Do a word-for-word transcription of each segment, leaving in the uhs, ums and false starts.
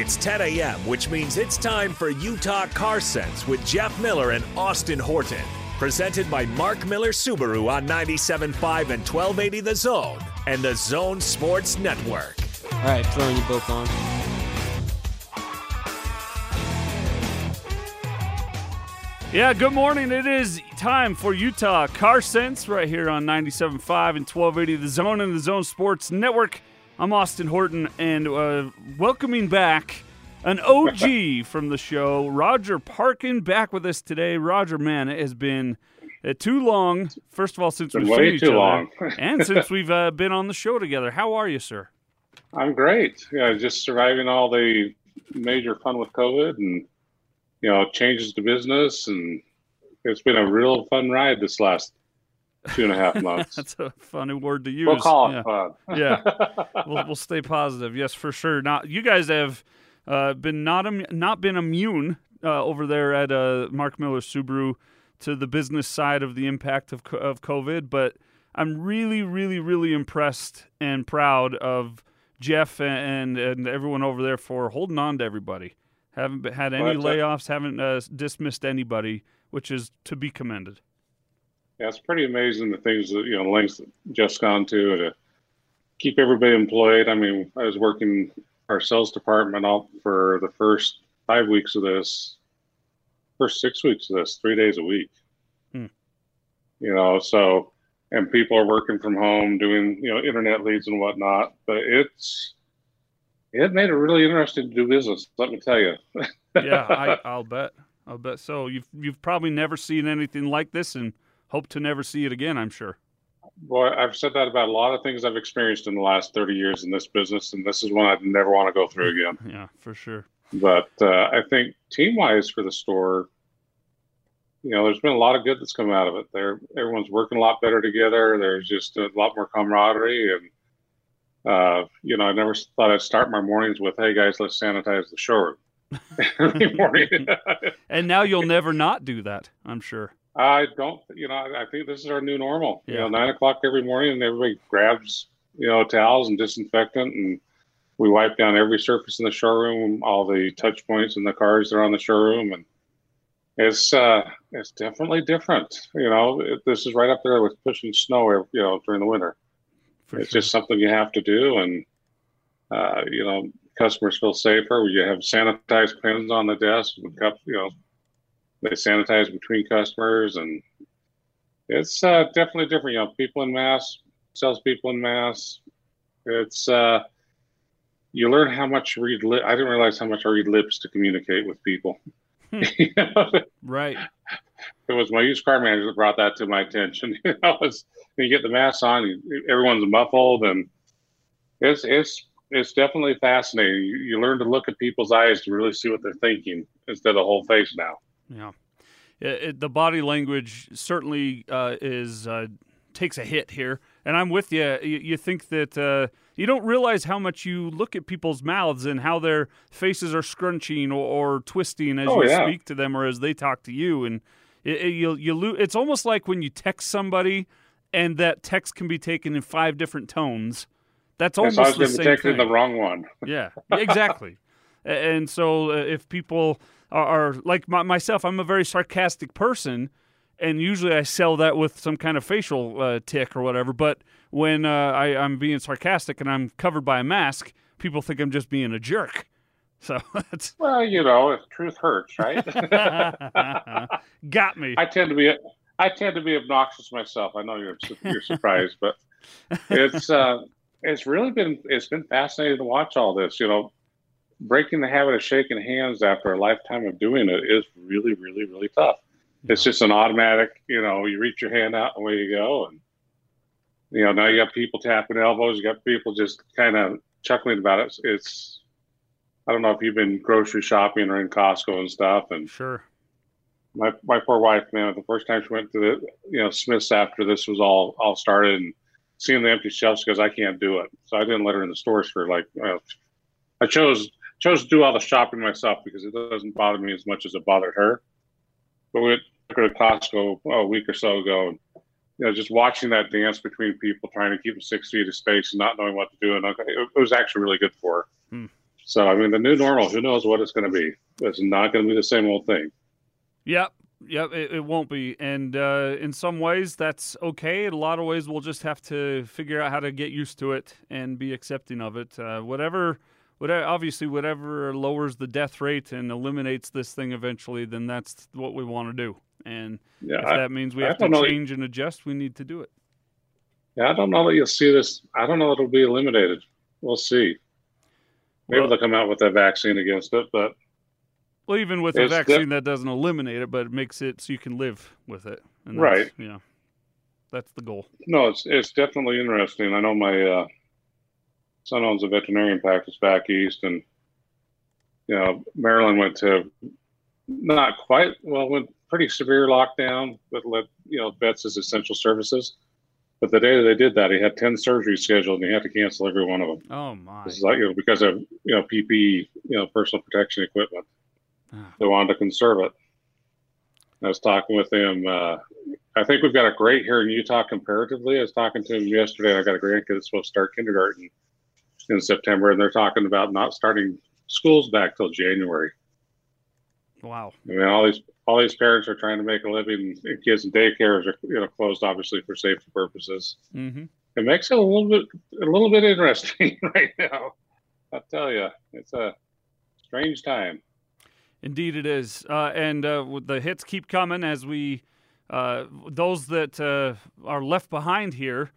It's ten a.m., which means it's time for Utah Car Sense with Jeff Miller and Austin Horton. Presented by Mark Miller Subaru on ninety-seven point five and twelve eighty The Zone and the Zone Sports Network. All right, throwing you both on. Yeah, good morning. It is time for Utah Car Sense right here on ninety-seven point five and twelve eighty The Zone and the Zone Sports Network. I'm Austin Horton, and uh, welcoming back an O G from the show, Roger Parkin, back with us today. Roger, man, it has been uh, too long, first of all, since we've seen each other, and since we've uh, been on the show together. How are you, sir? I'm great. Yeah, just surviving all the major fun with COVID and, you know, changes to business, and it's been a real fun ride this last two and a half months. That's a funny word to use. We'll call it fun. Yeah, yeah. we'll, we'll stay positive. Yes, for sure. Not you guys have uh, been not um, not been immune uh, over there at uh, Mark Miller Subaru to the business side of the impact of of COVID, but I'm really, really, really impressed and proud of Jeff and and everyone over there for holding on to everybody. Haven't had any well, layoffs, a, haven't uh, dismissed anybody, which is to be commended. Yeah, it's pretty amazing the things that, you know, lengths that Jeff's gone to to keep everybody employed. I mean, I was working our sales department out for the first five weeks of this, first six weeks of this, three days a week. Hmm. You know, so, and people are working from home, doing, you know, internet leads and whatnot, but it's, it made it really interesting to do business, let me tell you. Yeah, I, I'll bet. I'll bet so. You've you've probably never seen anything like this and hope to never see it again, I'm sure. Boy, I've said that about a lot of things I've experienced in the last thirty years in this business, and this is one I'd never want to go through again. Yeah, for sure. But uh, I think team-wise for the store, you know, there's been a lot of good that's come out of it. They're, everyone's working a lot better together. There's just a lot more camaraderie, and Uh, you know, I never thought I'd start my mornings with, "Hey guys, let's sanitize the showroom." Every morning. And now you'll never not do that, I'm sure. I don't, you know, I think this is our new normal. Yeah. You know, nine o'clock every morning, and everybody grabs, you know, towels and disinfectant, and we wipe down every surface in the showroom, all the touch points in the cars that are on the showroom, and it's uh, it's definitely different. You know, it, this is right up there with pushing snow, you know, during the winter. For it's sure. Just something you have to do, and uh, you know, customers feel safer. You have sanitized pens on the desk, with cups, you know, they sanitize between customers, and it's uh, definitely different. You know, people in masks, salespeople in masks. It's uh, you learn how much you read. Li- I didn't realize how much I read lips to communicate with people. Hmm. You know? Right. It was my used car manager that brought that to my attention. You know, it's, you get the mask on, you, everyone's muffled, and it's it's it's definitely fascinating. You, you learn to look at people's eyes to really see what they're thinking instead of the whole face now. Yeah, it, it, the body language certainly uh, is uh, takes a hit here, and I'm with you. You, you think that uh, you don't realize how much you look at people's mouths and how their faces are scrunching or, or twisting as oh, you yeah. speak to them or as they talk to you, and it, it, you you lo- it's almost like when you text somebody. And that text can be taken in five different tones. That's almost yes, the same thing. The wrong one. Yeah, exactly. And so uh, if people are, are like my, myself, I'm a very sarcastic person, and usually I sell that with some kind of facial uh, tick or whatever. But when uh, I, I'm being sarcastic and I'm covered by a mask, people think I'm just being a jerk. So that's well, you know, if truth hurts, right? Got me. I tend to be. A- I tend to be obnoxious myself. I know you're you're surprised, but it's uh, it's really been it's been fascinating to watch all this. You know, breaking the habit of shaking hands after a lifetime of doing it is really, really, really tough. Yeah. It's just an automatic. You know, you reach your hand out and away you go, and you know now you got people tapping elbows. You got people just kind of chuckling about it. It's I don't know if you've been grocery shopping or in Costco and stuff, and sure. My my poor wife, man, the first time she went to the, you know, Smith's after this was all, all started and seeing the empty shelves, she goes, I can't do it. So I didn't let her in the stores for like, uh, I chose chose to do all the shopping myself because it doesn't bother me as much as it bothered her. But we went to Costco a week or so ago, and, you know, just watching that dance between people trying to keep them six feet of space and not knowing what to do. And it was actually really good for her. Hmm. So, I mean, the new normal, who knows what it's going to be. It's not going to be the same old thing. Yep. Yep, it, it won't be. And uh, in some ways, that's okay. In a lot of ways, we'll just have to figure out how to get used to it and be accepting of it. Uh, whatever, whatever, obviously, whatever lowers the death rate and eliminates this thing eventually, then that's what we want to do. And yeah, if I, that means we have to change and adjust, we need to do it. Yeah, I don't know that you'll see this. I don't know that it'll be eliminated. We'll see. Maybe well, they'll come out with a vaccine against it, but... Well, even with a vaccine that doesn't eliminate it, but it makes it so you can live with it. And that's, right. Yeah. You know, that's the goal. No, it's it's definitely interesting. I know my uh, son owns a veterinarian practice back east, and, you know, Maryland went to not quite, well, went pretty severe lockdown, but let, you know, vets as essential services. But the day they did that, he had ten surgeries scheduled, and he had to cancel every one of them. Oh, my. This is like, you know, because of, you know, P P E, you know, personal protection equipment. They wanted to conserve it. I was talking with him. Uh, I think we've got a great here in Utah comparatively. I was talking to him yesterday. And I got a grandkid that's supposed to start kindergarten in September, and they're talking about not starting schools back till January. Wow! I mean, all these all these parents are trying to make a living. Kids in daycares are, you know, closed, obviously, for safety purposes. Mm-hmm. It makes it a little bit a little bit interesting right now. I'll tell you, it's a strange time. Indeed it is. Uh, and uh, the hits keep coming as we, uh, those that uh, are left behind here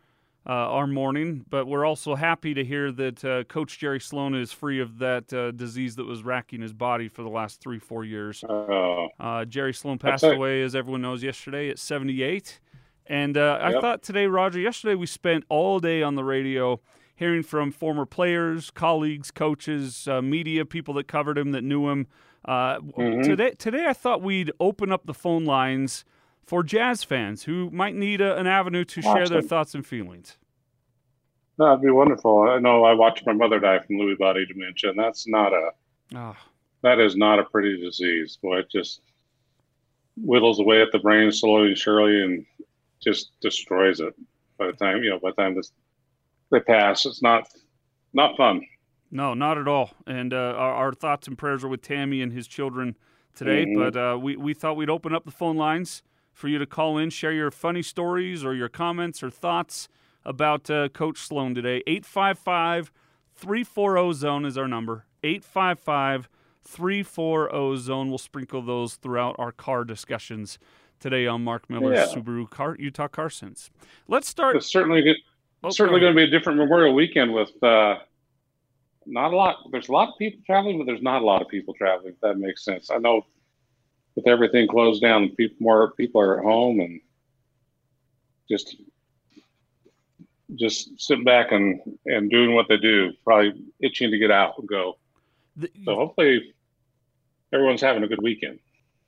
uh, are mourning, but we're also happy to hear that uh, Coach Jerry Sloan is free of that uh, disease that was racking his body for the last three, four years. Uh, uh, Jerry Sloan passed away, as everyone knows, yesterday at seventy-eight. And uh, yep. I thought today, Roger, yesterday we spent all day on the radio hearing from former players, colleagues, coaches, uh, media, people that covered him, that knew him. Uh, mm-hmm. Today, today I thought we'd open up the phone lines for Jazz fans who might need a, an avenue to awesome. share their thoughts and feelings. That'd be wonderful. I know I watched my mother die from Lewy body dementia, and that's not a oh. that is not a pretty disease. Boy, it just whittles away at the brain slowly and surely, and just destroys it. By the time you know, by the time this, they pass, it's not not fun. No, not at all. And uh, our, our thoughts and prayers are with Tammy and his children today. Mm-hmm. But uh, we, we thought we'd open up the phone lines for you to call in, share your funny stories or your comments or thoughts about uh, Coach Sloan today. eight five five, three four zero, zone is our number. eight five five, three four zero, zone. We'll sprinkle those throughout our car discussions today on Mark Miller yeah. Subaru car, Utah Car Sense. Let's start. It's certainly, good, oh, certainly go going to be a different Memorial Weekend with uh... – Not a lot. There's a lot of people traveling, but there's not a lot of people traveling, if that makes sense. I know with everything closed down, people, more people are at home and just just sitting back and, and doing what they do, probably itching to get out and go. The, so hopefully everyone's having a good weekend.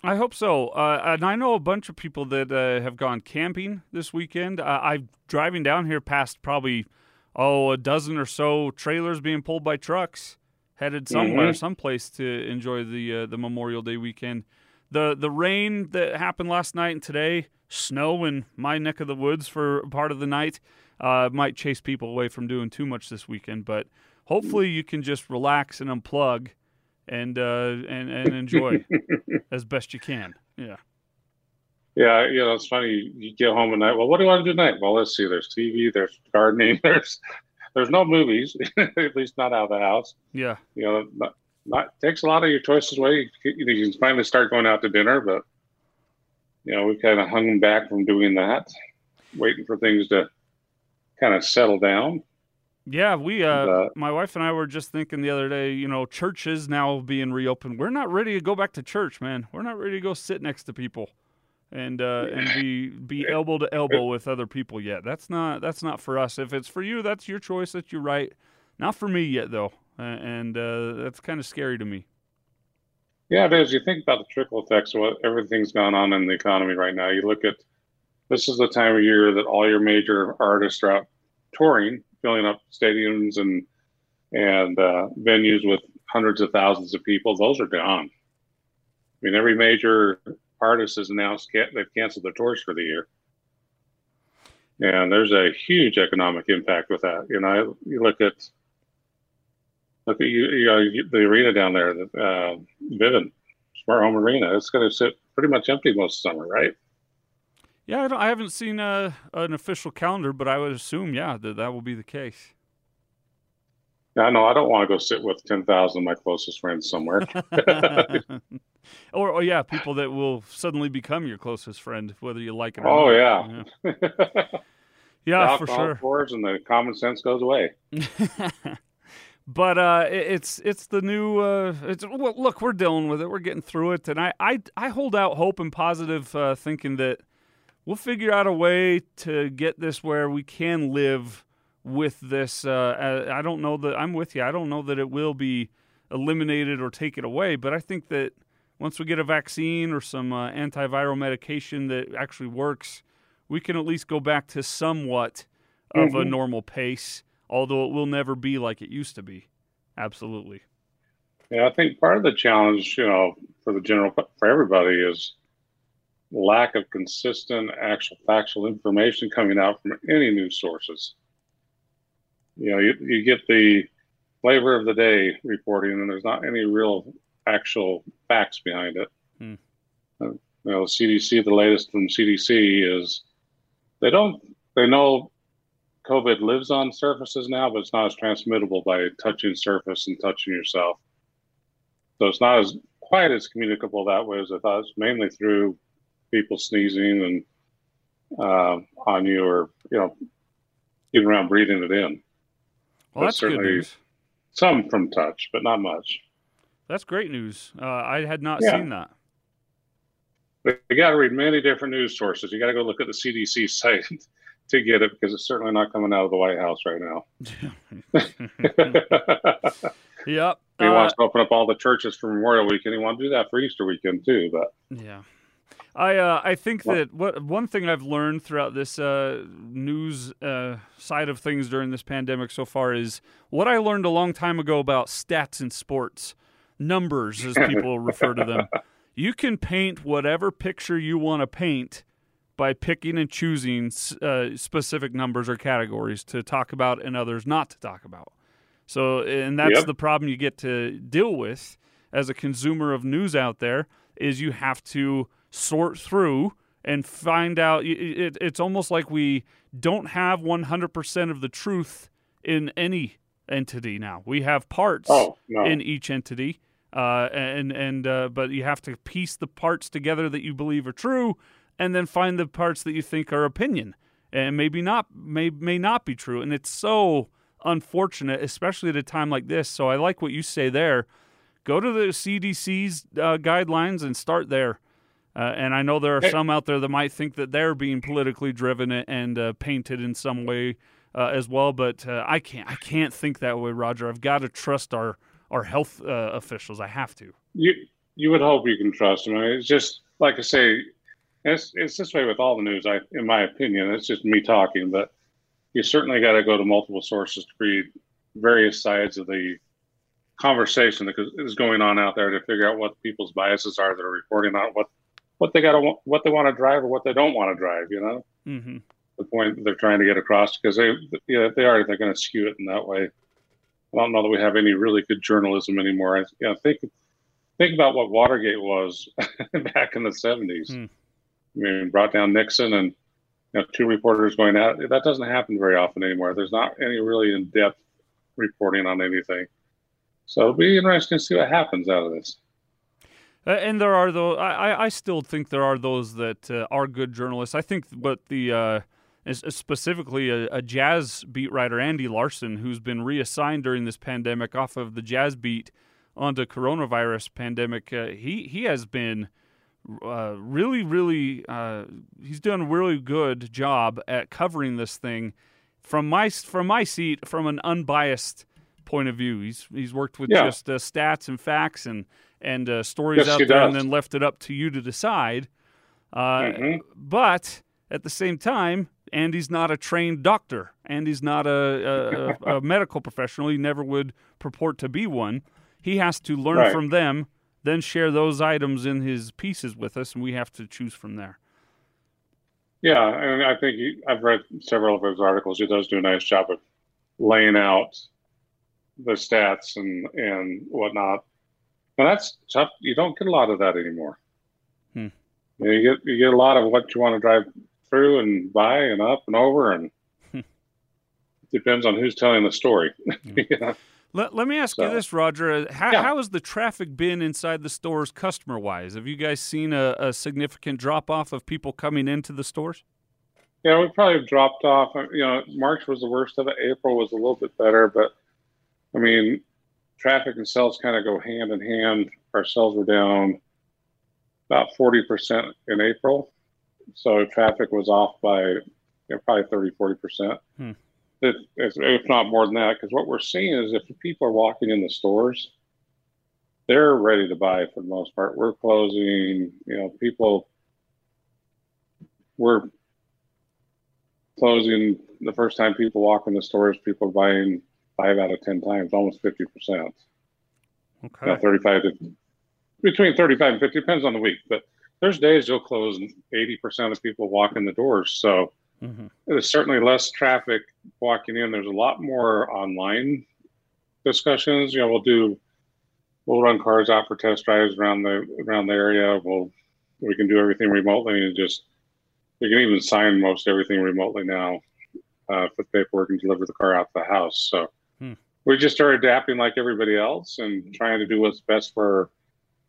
I hope so. Uh, and I know a bunch of people that uh, have gone camping this weekend. Uh, I'm driving down here past probably – Oh, a dozen or so trailers being pulled by trucks headed somewhere, mm-hmm. someplace to enjoy the uh, the Memorial Day weekend. The the rain that happened last night and today, snow in my neck of the woods for part of the night, uh, might chase people away from doing too much this weekend. But hopefully you can just relax and unplug and uh, and, and enjoy as best you can. Yeah. Yeah, you know, it's funny. You get home at night. Well, what do you want to do tonight? Well, let's see. There's T V. There's gardening. There's there's no movies, at least not out of the house. Yeah. You know, not, not takes a lot of your choices away. You, you can finally start going out to dinner, but, you know, we've kind of hung back from doing that, waiting for things to kind of settle down. Yeah, we. Uh, but, my wife and I were just thinking the other day, you know, churches now being reopened. We're not ready to go back to church, man. We're not ready to go sit next to people. And uh, and be be elbow to elbow with other people yet. That's not that's not for us. If it's for you, that's your choice. That's your right. Not for me yet, though. Uh, and uh, that's kind of scary to me. Yeah, it is. You think about the trickle effects of what everything's gone on in the economy right now. You look at this is the time of year that all your major artists are out touring, filling up stadiums and and uh, venues with hundreds of thousands of people. Those are gone. I mean, every major artist has announced they've canceled their tours for the year, and there's a huge economic impact with that. You know, you look at Look at you, you know, the arena down there, the uh, Vivint Smart Home Arena. It's going to sit pretty much empty most summer, right? Yeah, I, don't, I haven't seen a, an official calendar, but I would assume, yeah, that that will be the case. I know. I don't want to go sit with ten thousand of my closest friends somewhere. or, or, yeah, people that will suddenly become your closest friend, whether you like it or oh, not. Oh, yeah. Yeah, yeah for sure. Pours and the common sense goes away. But uh, it, it's it's the new uh, – it's well, look, we're dealing with it. We're getting through it. And I, I, I hold out hope and positive uh, thinking that we'll figure out a way to get this where we can live – with this, uh, I don't know that I'm with you. I don't know that it will be eliminated or taken away, but I think that once we get a vaccine or some uh, antiviral medication that actually works, we can at least go back to somewhat of mm-hmm. a normal pace, although it will never be like it used to be. Absolutely. Yeah, I think part of the challenge, you know, for the general, for everybody is lack of consistent, actual, factual information coming out from any news sources. You know, you, you get the flavor of the day reporting, and there's not any real actual facts behind it. Hmm. Uh, you know, C D C, the latest from C D C is they don't, they know COVID lives on surfaces now, but it's not as transmittable by touching surface and touching yourself. So it's not as quite as communicable that way as I thought. It's mainly through people sneezing and uh, on you or, you know, even around breathing it in. Well, that's, that's good news. Some from touch, but not much. That's great news. Uh, I had not yeah. seen that. But you got to read many different news sources. You got to go look at the C D C site to get it because it's certainly not coming out of the White House right now. Yep. He uh, wants to open up all the churches for Memorial Weekend. He wants to do that for Easter weekend too, but yeah. I uh, I think that what one thing I've learned throughout this uh, news uh, side of things during this pandemic so far is what I learned a long time ago about stats in sports, numbers as people refer to them. You can paint whatever picture you want to paint by picking and choosing uh, specific numbers or categories to talk about and others not to talk about. So, and that's yep. the problem you get to deal with as a consumer of news out there is you have to sort through and find out. It, it, it's almost like we don't have one hundred percent of the truth in any entity now. We have parts oh, no. in each entity, uh, and and uh, but you have to piece the parts together that you believe are true, and then find the parts that you think are opinion and maybe not may may not be true. And it's so unfortunate, especially at a time like this. So I like what you say there. Go to the C D C's uh, guidelines and start there. Uh, and I know there are some out there that might think that they're being politically driven and uh, painted in some way uh, as well, but uh, I can't. I can't think that way, Roger. I've got to trust our our health uh, officials. I have to. You you would hope you can trust them. I mean, it's just like I say. It's it's this way with all the news. I, in my opinion, it's just me talking, but you certainly got to go to multiple sources to read various sides of the conversation that is going on out there to figure out what people's biases are that are reporting on what. What they gotta, what they want to drive, or what they don't want to drive, you know, mm-hmm. the point they're trying to get across, because they, you know, if they are, they're going to skew it in that way. I don't know that we have any really good journalism anymore. I, you know, think, think about what Watergate was back in the seventies. Mm. I mean, brought down Nixon and you know, two reporters going out. That doesn't happen very often anymore. There's not any really in-depth reporting on anything. So it'll be interesting to see what happens out of this. And there are those. I, I still think there are those that uh, are good journalists. I think what the uh, is specifically a, a jazz beat writer, Andy Larson, who's been reassigned during this pandemic off of the jazz beat onto coronavirus pandemic. Uh, he he has been uh, really, really. Uh, he's done a really good job at covering this thing from my from my seat from an unbiased point of view. He's he's worked with yeah. just uh, stats and facts and. and uh, stories yes, out there does. And then left it up to you to decide. Uh, mm-hmm. But at the same time, Andy's not a trained doctor. Andy's not a, a, a, a medical professional. He never would purport to be one. He has to learn right. from them, then share those items in his pieces with us, and we have to choose from there. Yeah, and I think he, I've read several of his articles. He does do a nice job of laying out the stats and, and whatnot. And that's tough. You don't get a lot of that anymore. Hmm. You know, you get, you get a lot of what you want to drive through and buy and up and over, and it depends on who's telling the story. Yeah. You know? Let, let me ask so, you this, Roger. How, yeah. how has the traffic been inside the stores customer-wise? Have you guys seen a, a significant drop-off of people coming into the stores? Yeah, we probably dropped off. You know, March was the worst of it. April was a little bit better. But, I mean, traffic and sales kind of go hand in hand. Our sales were down about forty percent in April. So traffic was off by you know, probably thirty, forty percent. Hmm. If, if not more than that, because what we're seeing is if people are walking in the stores, they're ready to buy for the most part. We're closing, you know, people, we're closing the first time people walk in the stores, people are buying five out of ten times, almost fifty percent. Okay. Now thirty-five to, between thirty-five and fifty, depends on the week, but there's days you'll close eighty percent of people walk in the doors. So mm-hmm. There's certainly less traffic walking in. There's a lot more online discussions. You know, we'll do, we'll run cars out for test drives around the around the area. We'll we can do everything remotely, and just you can even sign most everything remotely now uh, for the paperwork and deliver the car out to the house. So hmm. we just are adapting like everybody else and trying to do what's best for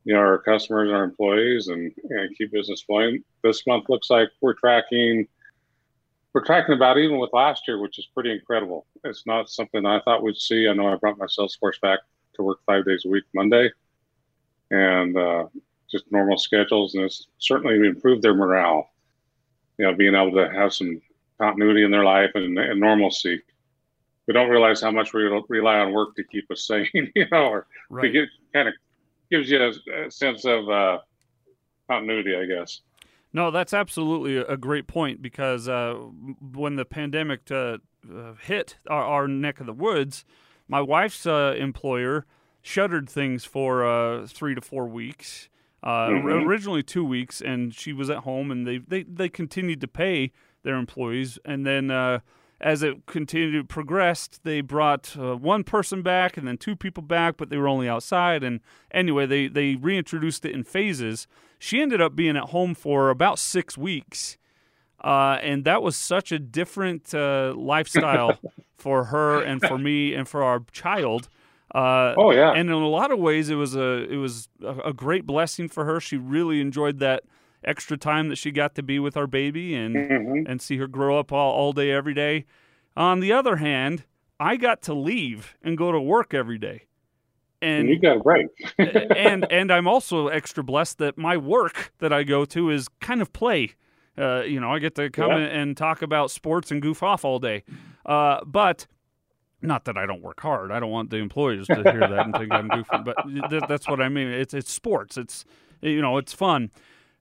you know our customers and our employees and, and keep business flowing. This month looks like we're tracking. We're tracking about even with last year, which is pretty incredible. It's not something I thought we'd see. I know I brought my sales force back to work five days a week Monday and uh, just normal schedules. And it's certainly improved their morale, you know, being able to have some continuity in their life and, and normalcy. We don't realize how much we rely on work to keep us sane, you know, or right. to get kind of gives you a, a sense of uh, continuity, I guess. No, that's absolutely a great point because uh, when the pandemic uh, uh, hit our, our neck of the woods, my wife's uh, employer shuttered things for uh, three to four weeks, uh, mm-hmm. originally two weeks, and she was at home, and they, they, they continued to pay their employees. And then uh, as it continued to progress, they brought uh, one person back and then two people back, but they were only outside. And anyway, they, they reintroduced it in phases. She ended up being at home for about six weeks, uh, and that was such a different uh, lifestyle for her and for me and for our child. Uh, oh yeah! And in a lot of ways, it was a it was a great blessing for her. She really enjoyed that extra time that she got to be with our baby and mm-hmm. and see her grow up all, all day every day. On the other hand, I got to leave and go to work every day. And you got it right. and and I'm also extra blessed that my work that I go to is kind of play. Uh, you know, I get to come yeah. in and talk about sports and goof off all day. Uh, but not that I don't work hard. I don't want the employers to hear that and think I'm goofing. But th- that's what I mean. It's it's sports. It's you know it's fun.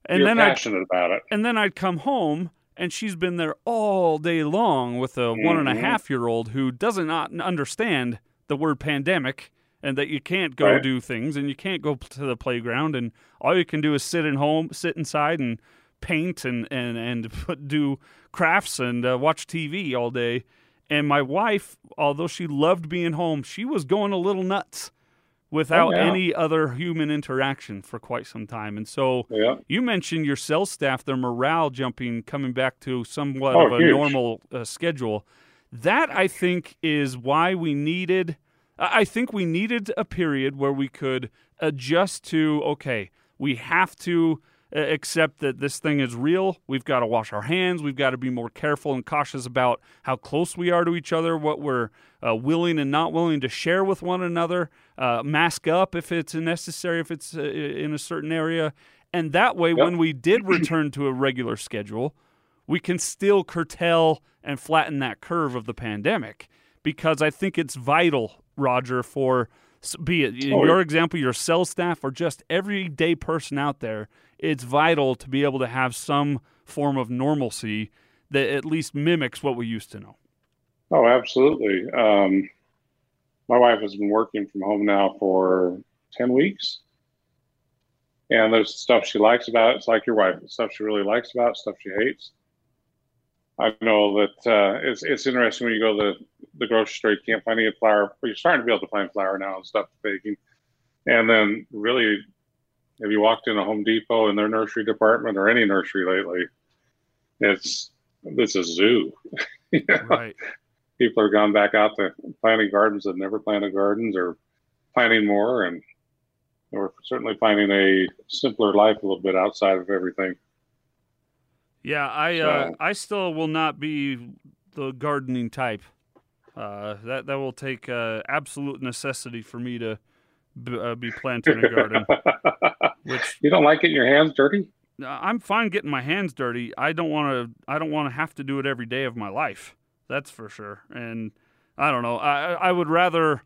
And You're then passionate I'd, about it. And then I'd come home and she's been there all day long with a mm-hmm. one and a half year old who does not understand the word pandemic. And that you can't go right. do things, and you can't go to the playground, and all you can do is sit in home, sit inside, and paint, and and and put, do crafts, and uh, watch T V all day. And my wife, although she loved being home, she was going a little nuts without oh, yeah. any other human interaction for quite some time. And so yeah. you mentioned your sales staff, their morale jumping, coming back to somewhat oh, of a huge. normal uh, schedule. That I think is why we needed. I think we needed a period where we could adjust to, okay, we have to accept that this thing is real. We've got to wash our hands. We've got to be more careful and cautious about how close we are to each other, what we're uh, willing and not willing to share with one another, uh, mask up if it's necessary, if it's uh, in a certain area. And that way, yep. when we did return to a regular schedule, we can still curtail and flatten that curve of the pandemic because I think it's vital, Roger, for be it in oh, your example, your sales staff, or just everyday person out there, it's vital to be able to have some form of normalcy that at least mimics what we used to know. Oh, absolutely. Um, my wife has been working from home now for ten weeks. And there's stuff she likes about it. It's like your wife, stuff she really likes about it, stuff she hates. I know that uh, it's it's interesting when you go to the the grocery store, you can't find any good flour. But you're starting to be able to find flour now and stuff baking. And then really, have you walked in a Home Depot in their nursery department or any nursery lately? It's this is a zoo. You know? Right. People are gone back out to planting gardens that never planted gardens, or planting more, and we're certainly finding a simpler life a little bit outside of everything. Yeah, I so. uh, I still will not be the gardening type. Uh, that that will take uh, absolute necessity for me to b- uh, be planting a garden. Which, you don't like getting your hands dirty? I'm fine getting my hands dirty. I don't want to. I don't want to have to do it every day of my life. That's for sure. And I don't know. I I would rather.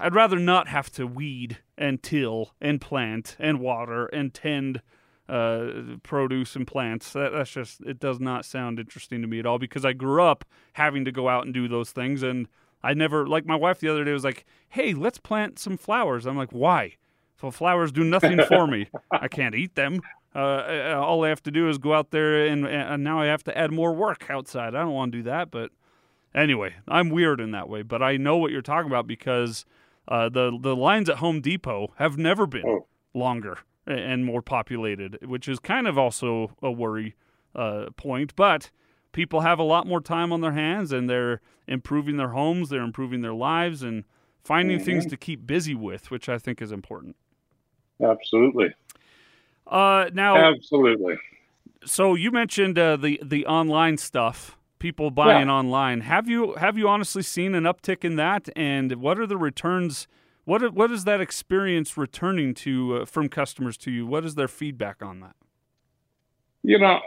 I'd rather not have to weed and till and plant and water and tend uh, produce and plants. That, that's just, it does not sound interesting to me at all, because I grew up having to go out and do those things. And I never, like my wife the other day was like, hey, let's plant some flowers. I'm like, why? So flowers do nothing for me. I can't eat them. Uh, all I have to do is go out there and, and now I have to add more work outside. I don't want to do that, but anyway, I'm weird in that way, but I know what you're talking about, because uh, the the lines at Home Depot have never been oh. longer and more populated, which is kind of also a worry uh, point. But people have a lot more time on their hands, and they're improving their homes, they're improving their lives, and finding mm-hmm. things to keep busy with, which I think is important. Absolutely. Uh, now, absolutely. So you mentioned uh, the the online stuff. People buying yeah. online. Have you have you honestly seen an uptick in that? And what are the returns? What are, what is that experience returning to uh, from customers to you? What is their feedback on that? You know,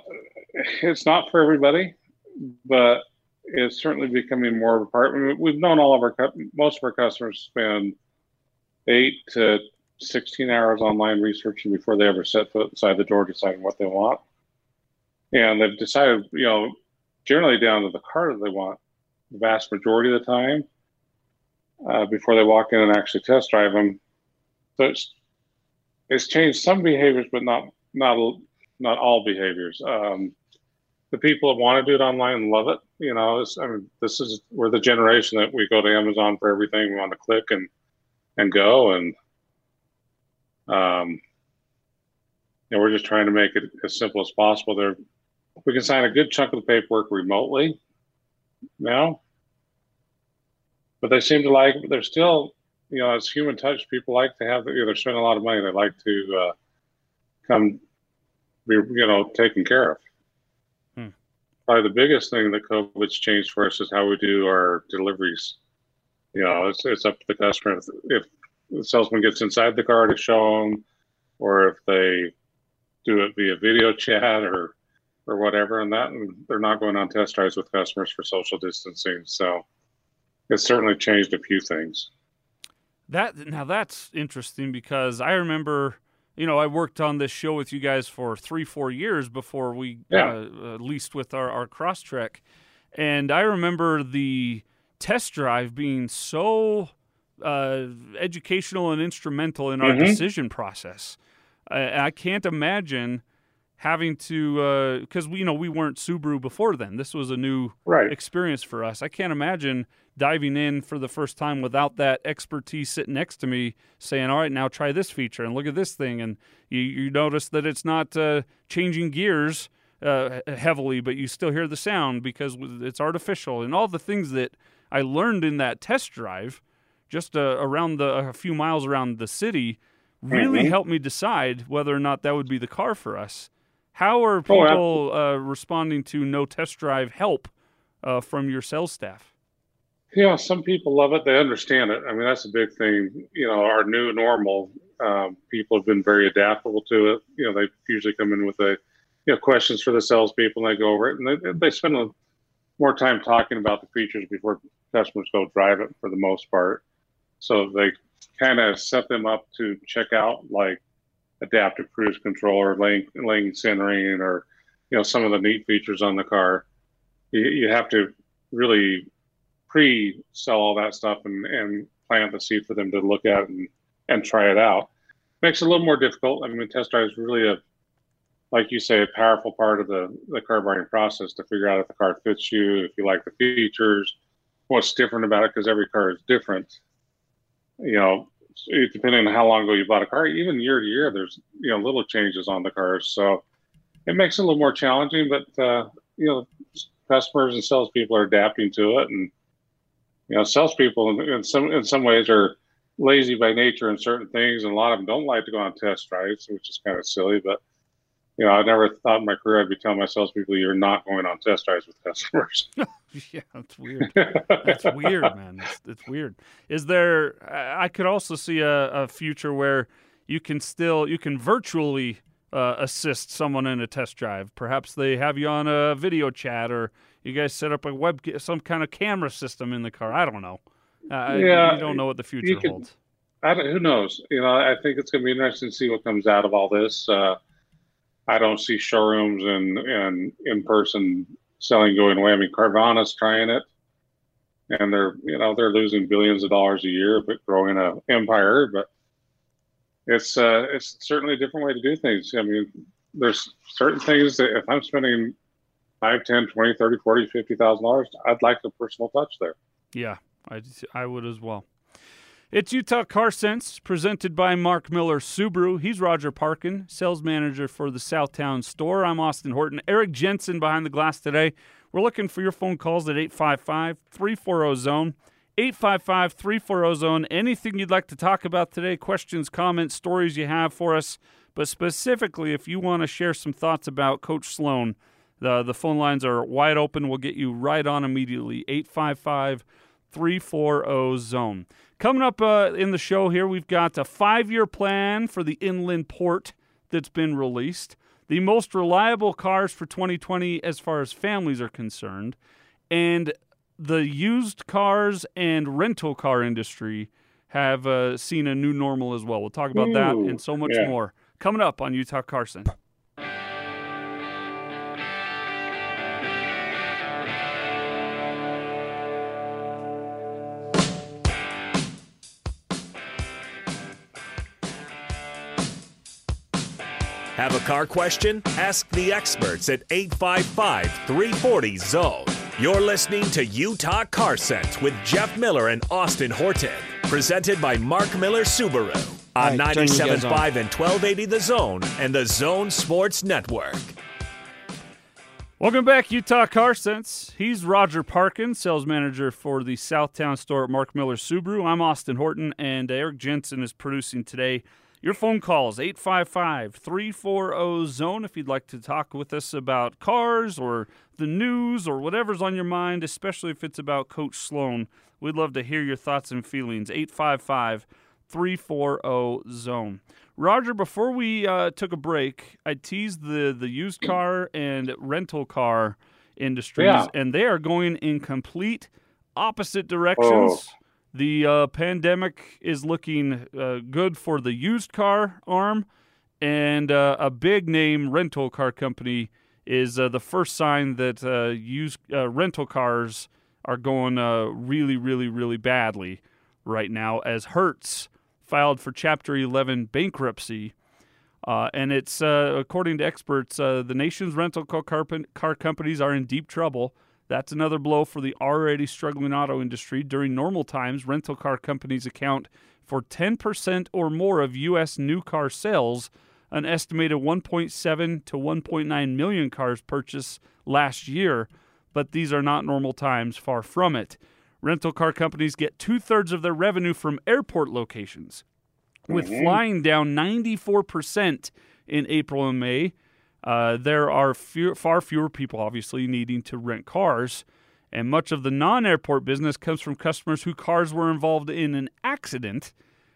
it's not for everybody, but it's certainly becoming more of a part. We've known all of our most of our customers spend eight to sixteen hours online researching before they ever set foot inside the door, deciding what they want, and they've decided, you know. Generally down to the car that they want the vast majority of the time uh, before they walk in and actually test drive them. So it's, it's changed some behaviors, but not not not all behaviors. Um, the people that want to do it online love it. You know, it's, I mean, this is we're the generation that we go to Amazon for everything. We want to click and and go, and um, and we're just trying to make it as simple as possible. They're We can sign a good chunk of the paperwork remotely now, but they seem to like. But they're still, you know, as human touch, people like to have. You know, they're spending a lot of money. They like to uh, come, be, you know, taken care of. Hmm. Probably the biggest thing that COVID's changed for us is how we do our deliveries. You know, it's it's up to the customer if, if the salesman gets inside the car to show them, or if they do it via video chat or. or whatever, and that and they're not going on test drives with customers for social distancing. So it's certainly changed a few things. That now that's interesting, because I remember, you know, I worked on this show with you guys for three, four years before we yeah. uh, uh, leased with our, our Crosstrek. And I remember the test drive being so uh, educational and instrumental in our mm-hmm. decision process. I, I can't imagine having to, because uh, we you know we weren't Subaru before then. This was a new right. experience for us. I can't imagine diving in for the first time without that expertise sitting next to me, saying, "All right, now try this feature and look at this thing." And you, you notice that it's not uh, changing gears uh, heavily, but you still hear the sound because it's artificial, and all the things that I learned in that test drive, just uh, around the a few miles around the city, really mm-hmm. helped me decide whether or not that would be the car for us. How are people oh, uh, responding to no test drive help uh, from your sales staff? Yeah, some people love it. They understand it. I mean, that's a big thing. You know, our new normal, um, people have been very adaptable to it. You know, they usually come in with a, you know, questions for the salespeople, and they go over it, and they they spend a, more time talking about the features before customers go drive it for the most part. So they kind of set them up to check out, like, adaptive cruise control or lane, lane centering, or, you know, some of the neat features on the car. You, you have to really pre-sell all that stuff and, and plant the seed for them to look at and, and try it out. Makes it a little more difficult. I mean, test drive is really a, like you say, a powerful part of the, the car buying process to figure out if the car fits you, if you like the features, what's different about it, because every car is different. You know, depending on how long ago you bought a car, even year to year, there's, you know, little changes on the cars. So it makes it a little more challenging, but, uh, you know, customers and salespeople are adapting to it. And, you know, salespeople in, in some in some ways are lazy by nature in certain things. And a lot of them don't like to go on test drives, which is kind of silly. But, you know, I never thought in my career I'd be telling my salespeople, you're not going on test drives with customers. Yeah, that's weird. That's weird, man. It's, it's weird. Is there, I could also see a, a future where you can still, you can virtually uh, assist someone in a test drive. Perhaps they have you on a video chat, or you guys set up a web, some kind of camera system in the car. I don't know. Uh, yeah, you don't know what the future can, holds. I don't, who knows? You know, I think it's going to be interesting to see what comes out of all this. Uh, I don't see showrooms and, and in-person selling going away. I mean, Carvana's trying it, and they're, you know, they're losing billions of dollars a year, but growing an empire. But it's uh, it's certainly a different way to do things. I mean, there's certain things that if I'm spending five, ten, twenty, thirty, forty, fifty thousand dollars, I'd like a personal touch there. Yeah, I, I would as well. It's Utah Car Sense, presented by Mark Miller Subaru. He's Roger Parkin, sales manager for the Southtown store. I'm Austin Horton. Eric Jensen behind the glass today. We're looking for your phone calls at eight five five, three four zero, zone, eight five five, three four zero, zone. Anything you'd like to talk about today, questions, comments, stories you have for us, but specifically if you want to share some thoughts about Coach Sloan, the, the phone lines are wide open. We'll get you right on immediately, eight five five, three four zero, zone. Coming up uh, in the show here, we've got a five-year plan for the inland port that's been released, the most reliable cars for twenty twenty as far as families are concerned, and the used cars and rental car industry have uh, seen a new normal as well. We'll talk about Ooh, that and so much yeah. more. Coming up on Utah Car Sense. Have a car question? Ask the experts at eight five five, three four zero, zone. You're listening to Utah Car Sense with Jeff Miller and Austin Horton. Presented by Mark Miller Subaru on right, ninety-seven point five and twelve eighty The Zone and the Zone Sports Network. Welcome back, Utah Car Sense. He's Roger Parkin, sales manager for the Southtown store at Mark Miller Subaru. I'm Austin Horton, and Eric Jensen is producing today. Your phone calls, eight five five, three four zero, zone, if you'd like to talk with us about cars or the news or whatever's on your mind, especially if it's about Coach Sloan. We'd love to hear your thoughts and feelings, eight five five, three four zero, zone. Roger, before we uh, took a break, I teased the, the used car and rental car industries, yeah. and they are going in complete opposite directions. Oh. The uh, pandemic is looking uh, good for the used car arm, and uh, a big-name rental car company is uh, the first sign that uh, used uh, rental cars are going uh, really, really, really badly right now, as Hertz filed for Chapter eleven bankruptcy. Uh, and it's, uh, according to experts, uh, the nation's rental car, car companies are in deep trouble. That's another blow for the already struggling auto industry. During normal times, rental car companies account for ten percent or more of U S new car sales, an estimated one point seven to one point nine million cars purchased last year. But these are not normal times, far from it. Rental car companies get two-thirds of their revenue from airport locations, with flying down ninety-four percent in April and May. Uh, there are few, far fewer people, obviously, needing to rent cars, and much of the non-airport business comes from customers whose cars were involved in an accident,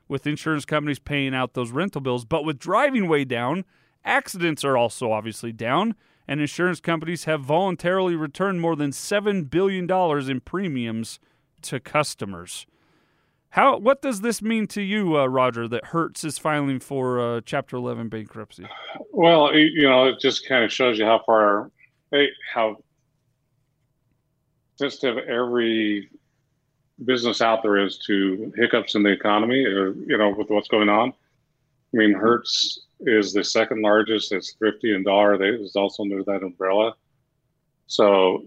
with insurance companies paying out those rental bills. But with driving way down, accidents are also obviously down, and insurance companies have voluntarily returned more than seven billion dollars in premiums to customers. How? What does this mean to you, uh, Roger, that Hertz is filing for uh, Chapter eleven bankruptcy? Well, you know, it just kind of shows you how far, how sensitive every business out there is to hiccups in the economy, or, you know, with what's going on. I mean, Hertz is the second largest. It's Thrifty and Dollar. They is also under that umbrella. So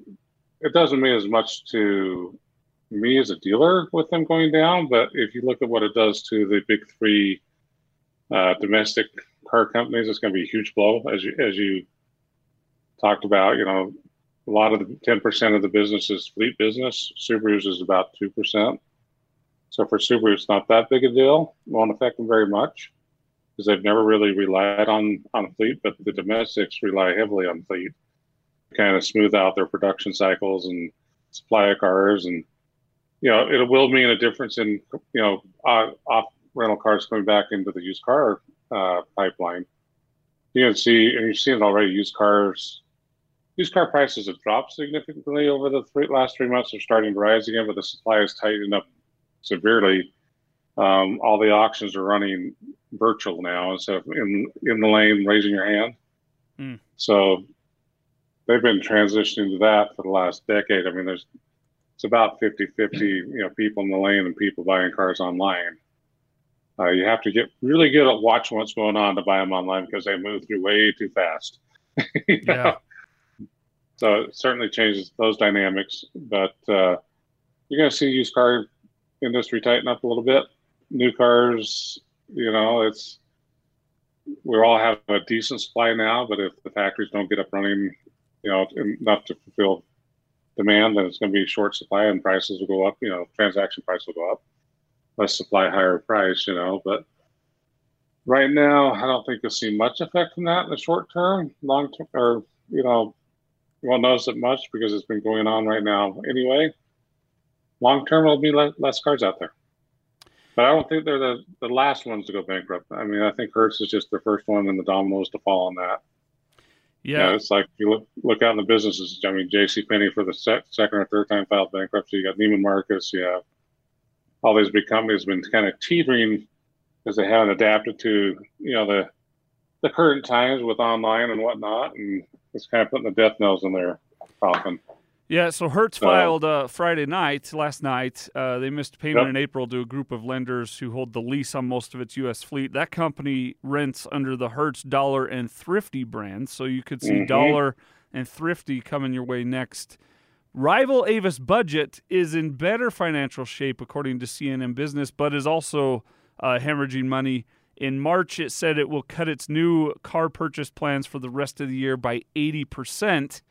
it doesn't mean as much to me as a dealer with them going down, but if you look at what it does to the big three uh, domestic car companies, it's going to be a huge blow. As you, as you talked about, you know, a lot of the ten percent of the business is fleet business. Subaru's is about two percent. So for Subaru, it's not that big a deal. It won't affect them very much because they've never really relied on, on fleet, but the domestics rely heavily on fleet to kind of smooth out their production cycles and supply of cars. And, you know, it will mean a difference in, you know, off rental cars coming back into the used car uh, pipeline. You can see, and you've seen it already, used cars. Used car prices have dropped significantly over the three, last three months. They're starting to rise again, but the supply has tightened up severely. Um, all the auctions are running virtual now instead of in, in the lane, raising your hand. Mm. So they've been transitioning to that for the last decade. I mean, there's it's about fifty fifty, you know, people in the lane and people buying cars online. Uh, you have to get really good at watching what's going on to buy them online because they move through way too fast. you know? Yeah. So it certainly changes those dynamics, but uh, you're going to see used car industry tighten up a little bit. New cars, you know, it's we all have a decent supply now, but if the factories don't get up running, you know, enough to fulfill demand, then it's going to be short supply and prices will go up. You know, transaction price will go up, less supply, higher price. You know, but right now, I don't think you'll see much effect from that in the short term, long term, or you know. You won't notice it much because it's been going on right now anyway. Long term, there'll be le- less cars out there. But I don't think they're the, the last ones to go bankrupt. I mean, I think Hertz is just the first one and the dominoes to fall on that. Yeah. You know, it's like you look, look out in the businesses. I mean, JCPenney for the sec- second or third time filed bankruptcy. You got Neiman Marcus. You have all these big companies been kind of teetering because they haven't adapted to, you know, the the current times with online and whatnot. And it's kind of putting the death knells in their coffin. Yeah, so Hertz so, filed uh, Friday night, last night. Uh, they missed payment yep. in April to a group of lenders who hold the lease on most of its U S fleet. That company rents under the Hertz, Dollar, and Thrifty brands, so you could see mm-hmm. Dollar and Thrifty coming your way next. Rival Avis Budget is in better financial shape, according to C N N Business, but is also uh, hemorrhaging money. In March, it said it will cut its new car purchase plans for the rest of the year by eighty percent.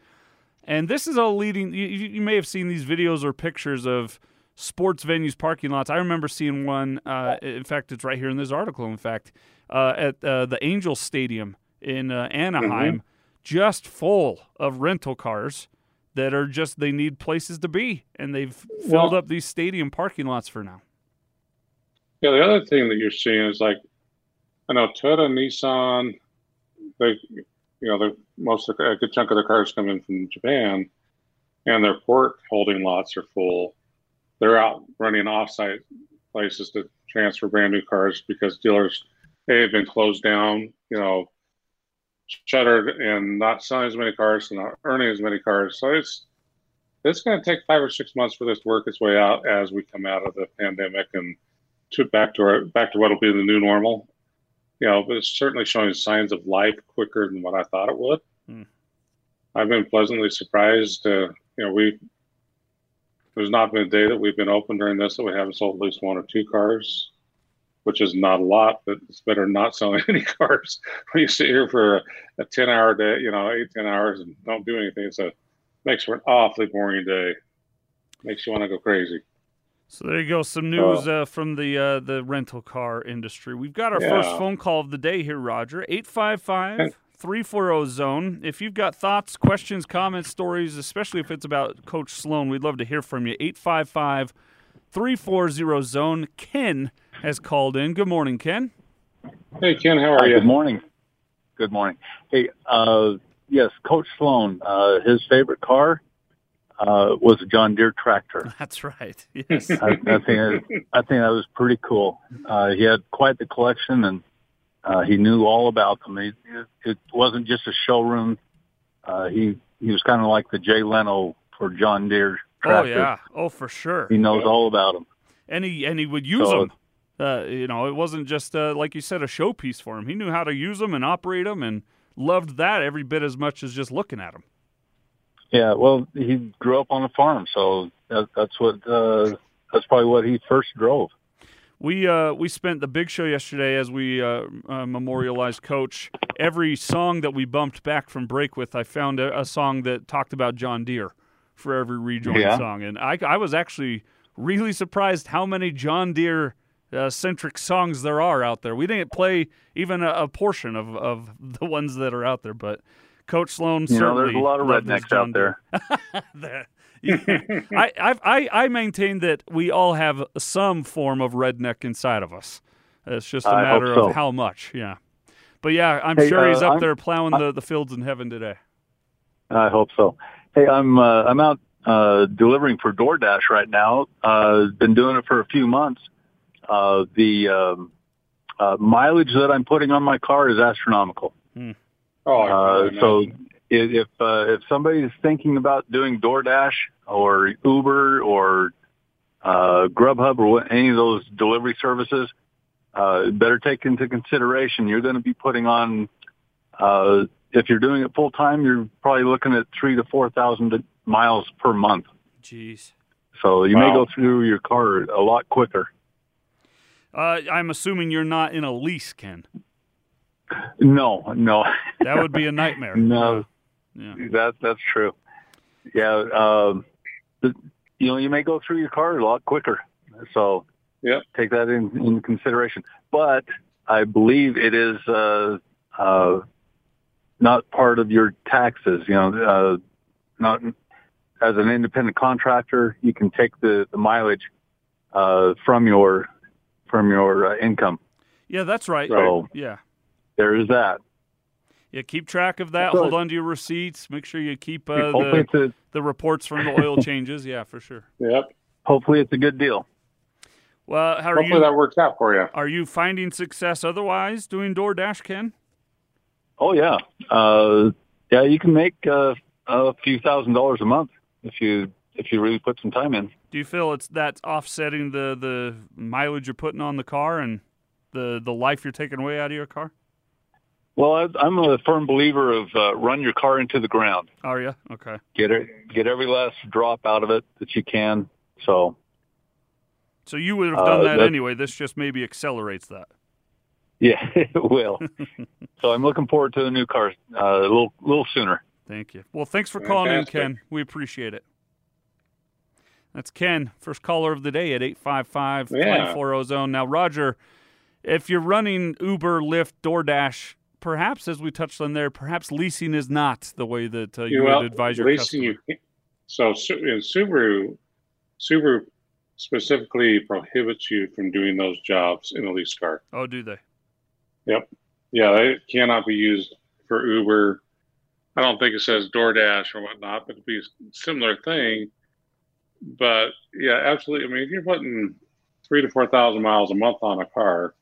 And this is all leading, you, you may have seen these videos or pictures of sports venues, parking lots. I remember seeing one, uh, in fact, it's right here in this article, in fact, uh, at uh, the Angels Stadium in uh, Anaheim, mm-hmm. just full of rental cars that are just, they need places to be. And they've filled well, up these stadium parking lots for now. Yeah, the other thing that you're seeing is like, I know Toyota, Nissan, they, you know, they're most of, a good chunk of their cars come in from Japan, and their port holding lots are full. They're out running offsite places to transfer brand new cars because dealers, they have been closed down, you know, shuttered and not selling as many cars and not earning as many cars. So it's it's going to take five or six months for this to work its way out as we come out of the pandemic and to back to our, back to what will be the new normal. You know, but it's certainly showing signs of life quicker than what I thought it would. Mm. I've been pleasantly surprised. Uh, you know, we there's not been a day that we've been open during this that we haven't sold at least one or two cars, which is not a lot, but it's better not selling any cars. When you sit here for a, a ten-hour day, you know, eight, ten hours and don't do anything, it's a makes for an awfully boring day. Makes you want to go crazy. So there you go, some news uh, from the uh, the rental car industry. We've got our yeah. first phone call of the day here, Roger, eight five five, three four zero, zone. If you've got thoughts, questions, comments, stories, especially if it's about Coach Sloan, we'd love to hear from you. eight five five, three four zero, zone. Ken has called in. Good morning, Ken. Hey, Ken, how are you? Good morning. Good morning. Hey, uh, yes, Coach Sloan, uh, his favorite car? Uh, was a John Deere tractor. That's right. Yes, I, I think it, I think that was pretty cool. Uh, he had quite the collection, and uh, he knew all about them. He, it wasn't just a showroom. Uh, he he was kind of like the Jay Leno for John Deere tractors. Oh yeah, oh for sure. He knows yeah. all about them, and he and he would use so, them. Uh, you know, it wasn't just uh, like you said a showpiece for him. He knew how to use them and operate them, and loved that every bit as much as just looking at them. Yeah, well, he grew up on a farm, so That, that's what uh, that's probably what he first drove. We uh, we spent the big show yesterday as we uh, uh, memorialized Coach. Every song that we bumped back from break with, I found a, a song that talked about John Deere for every rejoin yeah. song. And I, I was actually really surprised how many John Deere-centric uh, songs there are out there. We didn't play even a, a portion of, of the ones that are out there, but Coach Sloan certainly... You know, there's a lot of rednecks out there. there. Yeah. I, I, I maintain that we all have some form of redneck inside of us. It's just a I matter so. of how much, yeah. But, yeah, I'm hey, sure he's uh, up I'm, there plowing I'm, the, the fields in heaven today. I hope so. Hey, I'm uh, I'm out uh, delivering for DoorDash right now. Uh, been doing it for a few months. Uh, the um, uh, mileage that I'm putting on my car is astronomical. Hmm. Oh, uh, so if uh, if somebody is thinking about doing DoorDash or Uber or uh, Grubhub or any of those delivery services, uh, better take into consideration you're going to be putting on. Uh, If you're doing it full time, you're probably looking at three to four thousand miles per month. Jeez! So you wow. may go through your car a lot quicker. Uh, I'm assuming you're not in a lease, Ken. No, no. That would be a nightmare. no, yeah. that that's true. Yeah, um, you know, you may go through your car a lot quicker. So yeah, take that in, in consideration. But I believe it is. Uh, uh, Not part of your taxes, you know. Uh, not as an independent contractor, you can take the, the mileage uh, from your from your uh, income. Yeah, that's right. So yeah, there is that. Yeah, keep track of that. So, hold on to your receipts. Make sure you keep uh, the a, the reports from the oil changes. Yeah, for sure. Yep. Hopefully, it's a good deal. Well, how are hopefully you, that works out for you. Are you finding success otherwise doing DoorDash, Ken? Oh, yeah. Uh, yeah, you can make uh, a few thousand dollars a month if you if you really put some time in. Do you feel it's that's offsetting the, the mileage you're putting on the car and the, the life you're taking away out of your car? Well, I, I'm a firm believer of uh, run your car into the ground. Are you? Okay. Get it, get every last drop out of it that you can. So, so you would have done uh, that anyway. This just maybe accelerates that. Yeah, it will. So I'm looking forward to the new car uh, a little, little sooner. Thank you. Well, thanks for calling Fantastic. in, Ken. We appreciate it. That's Ken, first caller of the day at eight five five, two four zero, zone. Now, Roger, if you're running Uber, Lyft, DoorDash, perhaps, as we touched on there, perhaps leasing is not the way that uh, you well, would advise your leasing customer. You, so in Subaru, Subaru specifically prohibits you from doing those jobs in a leased car. Oh, do they? Yep. Yeah, it cannot be used for Uber. I don't think it says DoorDash or whatnot, but it'd be a similar thing. But yeah, absolutely. I mean, if you're putting three to four thousand miles a month on a car,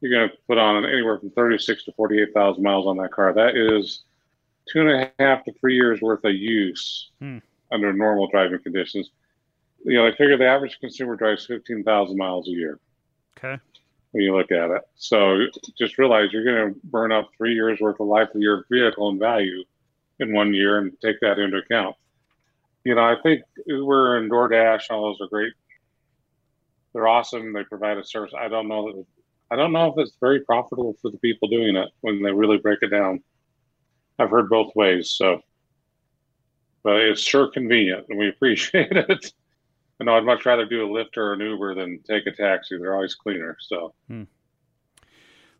you're going to put on anywhere from thirty-six to forty-eight thousand miles on that car. That is two and a half to three years worth of use hmm. under normal driving conditions. You know, I figure the average consumer drives fifteen thousand miles a year. Okay. When you look at it. So just realize you're going to burn up three years worth of life of your vehicle and value in one year, and take that into account. You know, I think Uber and DoorDash, all those are great. They're awesome. They provide a service. I don't know. I don't know if it's very profitable for the people doing it when they really break it down. I've heard both ways. So, but it's sure convenient and we appreciate it. No, I'd much rather do a Lyft or an Uber than take a taxi. They're always cleaner. So, hmm.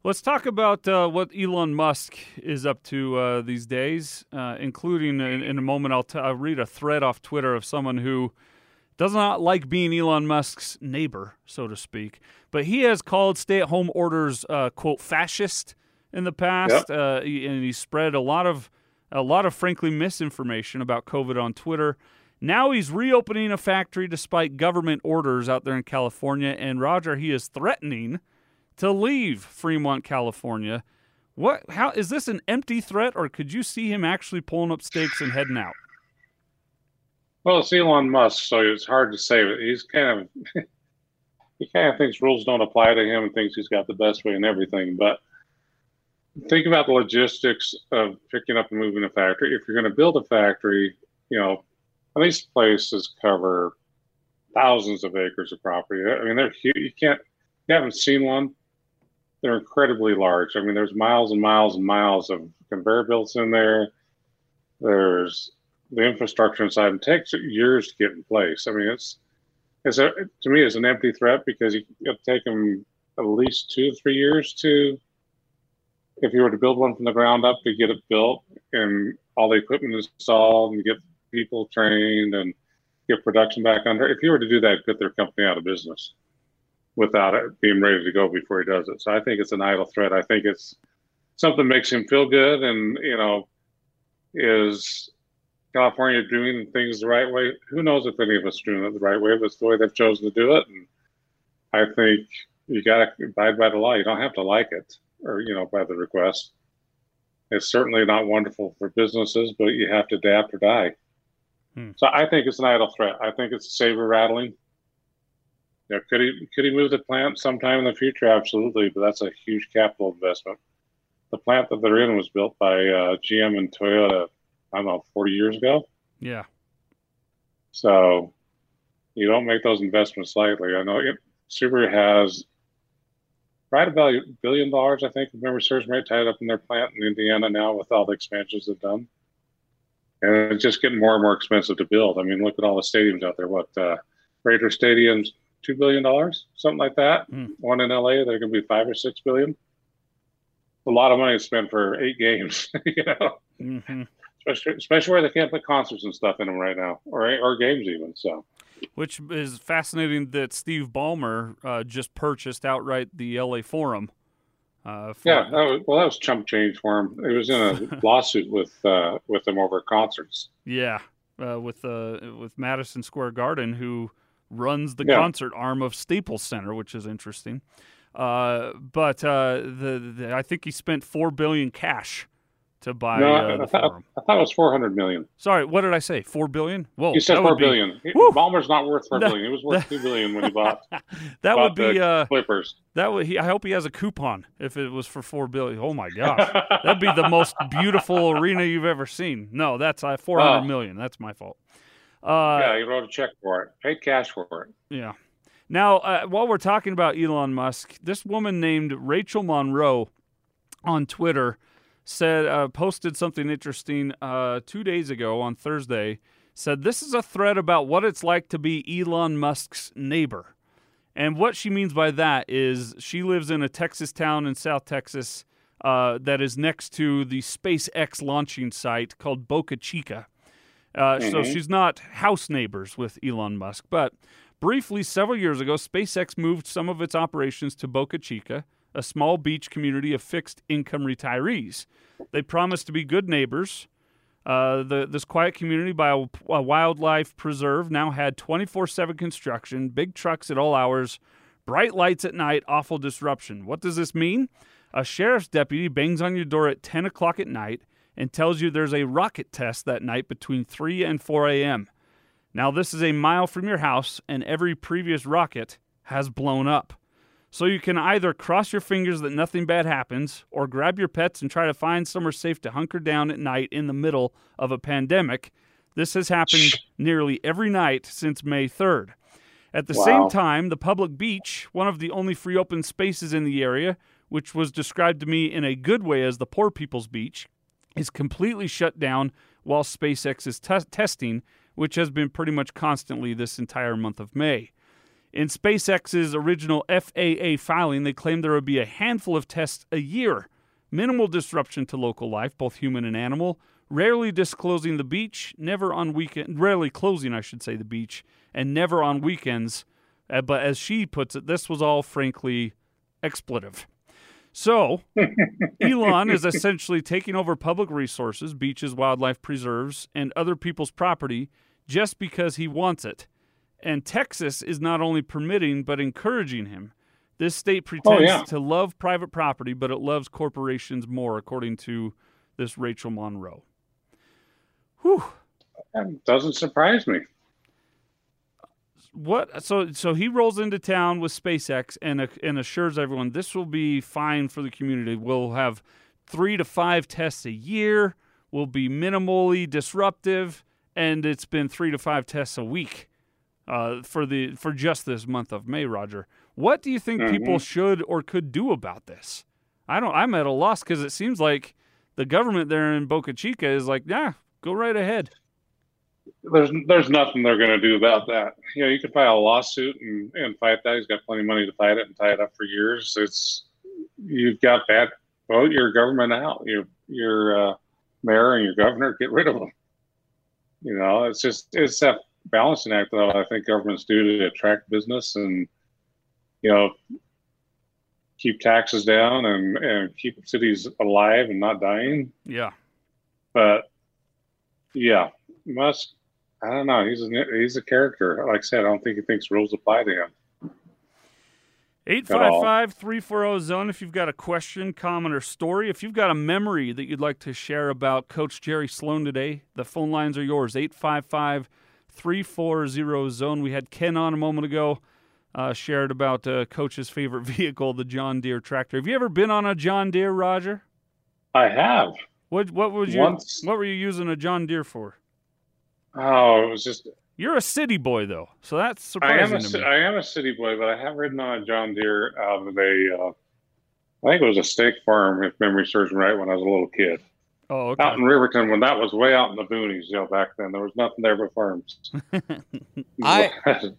Let's talk about uh, what Elon Musk is up to uh, these days, uh, including in, in a moment. I'll, t- I'll read a thread off Twitter of someone who does not like being Elon Musk's neighbor, so to speak. But he has called stay-at-home orders, uh, quote, fascist in the past, yep. uh, and he spread a lot of a lot of, frankly, misinformation about COVID on Twitter. Now he's reopening a factory despite government orders out there in California, and Roger, he is threatening to leave Fremont, California. What? How is this an empty threat, or could you see him actually pulling up stakes and heading out? Well, it's Elon Musk, so it's hard to say. But he's kind of he kind of thinks rules don't apply to him and thinks he's got the best way in everything. But think about the logistics of picking up and moving a factory. If you're going to build a factory, you know. And these places cover thousands of acres of property. I mean, they're huge. You can't, you haven't seen one. They're incredibly large. I mean, there's miles and miles and miles of conveyor belts in there. There's the infrastructure inside, and it takes years to get in place. I mean, it's, it's a, to me, it's an empty threat, because it'll take them at least two to three years to, if you were to build one from the ground up, to get it built and all the equipment installed and get people trained and get production back under. If you were to do that, put their company out of business without it being ready to go before he does it. So I think it's an idle threat. I think it's something that makes him feel good. And, you know, is California doing things the right way? Who knows if any of us are doing it the right way, but it's the way they've chosen to do it. And I think you got to abide by the law. You don't have to like it, or, you know, by the request. It's certainly not wonderful for businesses, but you have to adapt or die. Hmm. So I think it's an idle threat. I think it's saber rattling. You know, could he could he move the plant sometime in the future? Absolutely, but that's a huge capital investment. The plant that they're in was built by uh, G M and Toyota, I don't know, forty years ago. Yeah. So you don't make those investments lightly. I know it, Subaru has right about a billion dollars, I think, if memory serves me, tied up in their plant in Indiana now with all the expansions they've done. And it's just getting more and more expensive to build. I mean, look at all the stadiums out there. What, uh, Raider Stadium's two billion dollars, something like that. Mm. One in L A, they're going to be five or six billion dollars. A lot of money to spend for eight games, you know, mm-hmm. especially, especially where they can't put concerts and stuff in them right now, or or games even. So, which is fascinating that Steve Ballmer uh, just purchased outright the L A Forum. Uh, for... Yeah, that was, well, that was chump change for him. It was in a lawsuit with uh, with them over concerts. Yeah, uh, with uh, with Madison Square Garden, who runs the yeah. concert arm of Staples Center, which is interesting. Uh, but uh, the, the I think he spent four billion cash to buy. No, uh, the I, thought, I thought it was four hundred million. Sorry, what did I say? Four billion? Whoa, you said four billion. Be... Ballmer's not worth four billion. It was worth two billion when he bought. that bought would be uh, Clippers. That would. He, I hope he has a coupon if it was for four billion. Oh my gosh, that'd be the most beautiful arena you've ever seen. No, that's uh, four hundred oh. million. That's my fault. Uh, yeah, he wrote a check for it. Paid cash for it. Yeah. Now, uh, while we're talking about Elon Musk, this woman named Rachel Monroe on Twitter said, uh, posted something interesting uh, two days ago on Thursday, said this is a thread about what it's like to be Elon Musk's neighbor. And what she means by that is she lives in a Texas town in South Texas uh, that is next to the SpaceX launching site called Boca Chica. Uh, mm-hmm. So she's not house neighbors with Elon Musk, but... Briefly, several years ago, SpaceX moved some of its operations to Boca Chica, a small beach community of fixed-income retirees. They promised to be good neighbors. Uh, the, this quiet community by a, a wildlife preserve now had twenty-four seven construction, big trucks at all hours, bright lights at night, awful disruption. What does this mean? A sheriff's deputy bangs on your door at ten o'clock at night and tells you there's a rocket test that night between three and four a.m., Now, this is a mile from your house, and every previous rocket has blown up. So you can either cross your fingers that nothing bad happens, or grab your pets and try to find somewhere safe to hunker down at night in the middle of a pandemic. This has happened nearly every night since May third. At the wow. same time, the public beach, one of the only free open spaces in the area, which was described to me in a good way as the poor people's beach, is completely shut down while SpaceX is t- testing, which has been pretty much constantly this entire month of May. In SpaceX's original F A A filing, they claimed there would be a handful of tests a year, minimal disruption to local life, both human and animal, rarely disclosing the beach, never on weekend, rarely closing, I should say, the beach, and never on weekends. Uh, but as she puts it, this was all, frankly, expletive. So, Elon is essentially taking over public resources, beaches, wildlife preserves, and other people's property just because he wants it. And Texas is not only permitting but encouraging him. This state pretends oh, yeah. to love private property, but it loves corporations more, according to this Rachel Monroe. Whew. That doesn't surprise me. What so so he rolls into town with SpaceX and and assures everyone this will be fine for the community. We'll have three to five tests a year. We'll be minimally disruptive, and it's been three to five tests a week. uh, for the for just this month of May, Roger. What do you think mm-hmm. people should or could do about this? I don't. I'm at a loss because it seems like the government there in Boca Chica is like, nah, go right ahead. There's there's nothing they're going to do about that. You know, you could file a lawsuit and, and fight that. He's got plenty of money to fight it and tie it up for years. It's you've got that. Vote your government out. Your your uh, mayor and your governor, get rid of them. You know, it's just it's that balancing act that I think governments do to attract business and you know keep taxes down and and keep cities alive and not dying. Yeah, but yeah. Musk, I don't know. He's a, he's a character. Like I said, I don't think he thinks rules apply to him. eight five five, three four zero, zone if you've got a question, comment, or story. If you've got a memory that you'd like to share about Coach Jerry Sloan today, the phone lines are yours. eight five five, three four zero, zone We had Ken on a moment ago, uh, shared about uh, Coach's favorite vehicle, the John Deere tractor. Have you ever been on a John Deere, Roger? I have. What What would you? Once. What were you using a John Deere for? Oh, it was just... You're a city boy, though, so that's surprising I am a, to me. I am a city boy, but I have ridden on a John Deere out of a, uh, I think it was a steak farm, if memory serves me right, when I was a little kid. Oh, okay. Out in Riverton, when that was way out in the boonies, you know, back then. There was nothing there but farms. I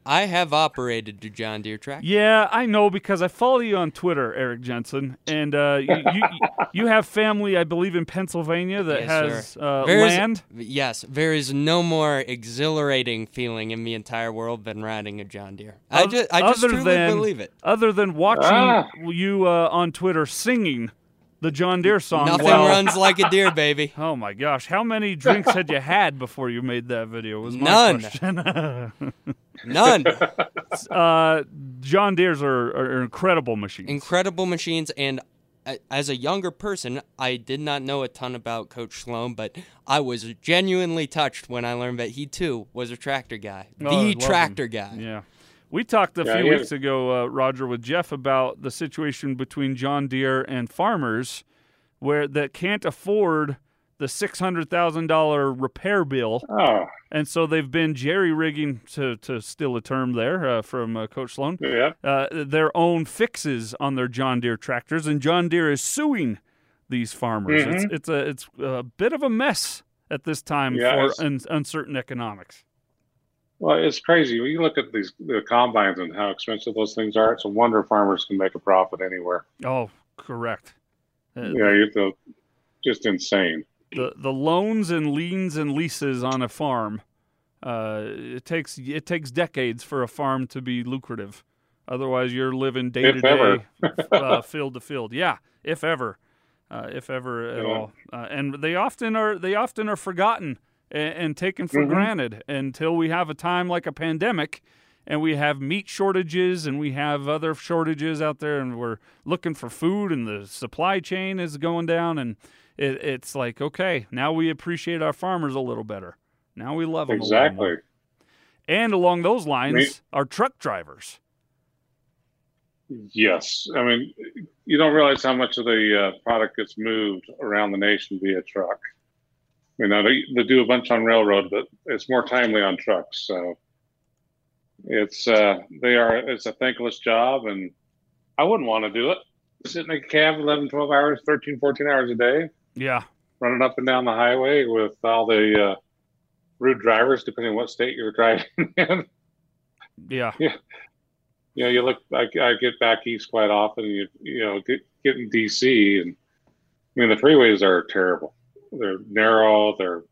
I have operated the John Deere tractor. Yeah, I know, because I follow you on Twitter, Eric Jensen, and uh, you, you you have family, I believe, in Pennsylvania that yes, has uh, land. Yes, there is no more exhilarating feeling in the entire world than riding a John Deere. I, I just, I just truly than, believe it. Other than watching ah. you uh, on Twitter singing the John Deere song. Nothing well, runs like a deer, baby. Oh, my gosh. How many drinks had you had before you made that video? Was None. None. Uh, John Deere's are, are incredible machines. Incredible machines. And as a younger person, I did not know a ton about Coach Sloan, but I was genuinely touched when I learned that he, too, was a tractor guy. Oh, the tractor him. guy. Yeah. We talked a yeah, few weeks ago, uh, Roger, with Jeff about the situation between John Deere and farmers where that can't afford the six hundred thousand dollars repair bill. Oh. And so they've been jerry-rigging, to, to steal a term there uh, from uh, Coach Sloan, yeah. uh, their own fixes on their John Deere tractors, and John Deere is suing these farmers. Mm-hmm. It's, it's, a, it's a bit of a mess at this time yeah, for un- uncertain economics. Well, it's crazy. When you look at these the combines and how expensive those things are, it's a wonder farmers can make a profit anywhere. Oh, correct. Uh, yeah, it's a, just insane. The the loans and liens and leases on a farm, uh, it takes it takes decades for a farm to be lucrative. Otherwise, you're living day to day, uh, field to field. Yeah, if ever, uh, if ever at yeah. all. Uh, and they often are they often are forgotten and taken for mm-hmm. granted until we have a time like a pandemic and we have meat shortages and we have other shortages out there and we're looking for food and the supply chain is going down and it, it's like, okay, now we appreciate our farmers a little better. Now we love them exactly. a little more. And along those lines, I mean, our truck drivers. Yes. I mean, you don't realize how much of the uh, product gets moved around the nation via truck. You know, they, they do a bunch on railroad, but it's more timely on trucks. So it's uh, they are it's a thankless job, and I wouldn't want to do it. Sit in a cab eleven, twelve hours, thirteen, fourteen hours a day. Yeah. Running up and down the highway with all the uh, rude drivers, depending on what state you're driving in. Yeah. Yeah. You know, you look, I, I get back east quite often, and you, you know, get, get in D C, and I mean, the freeways are terrible. They're narrow. They're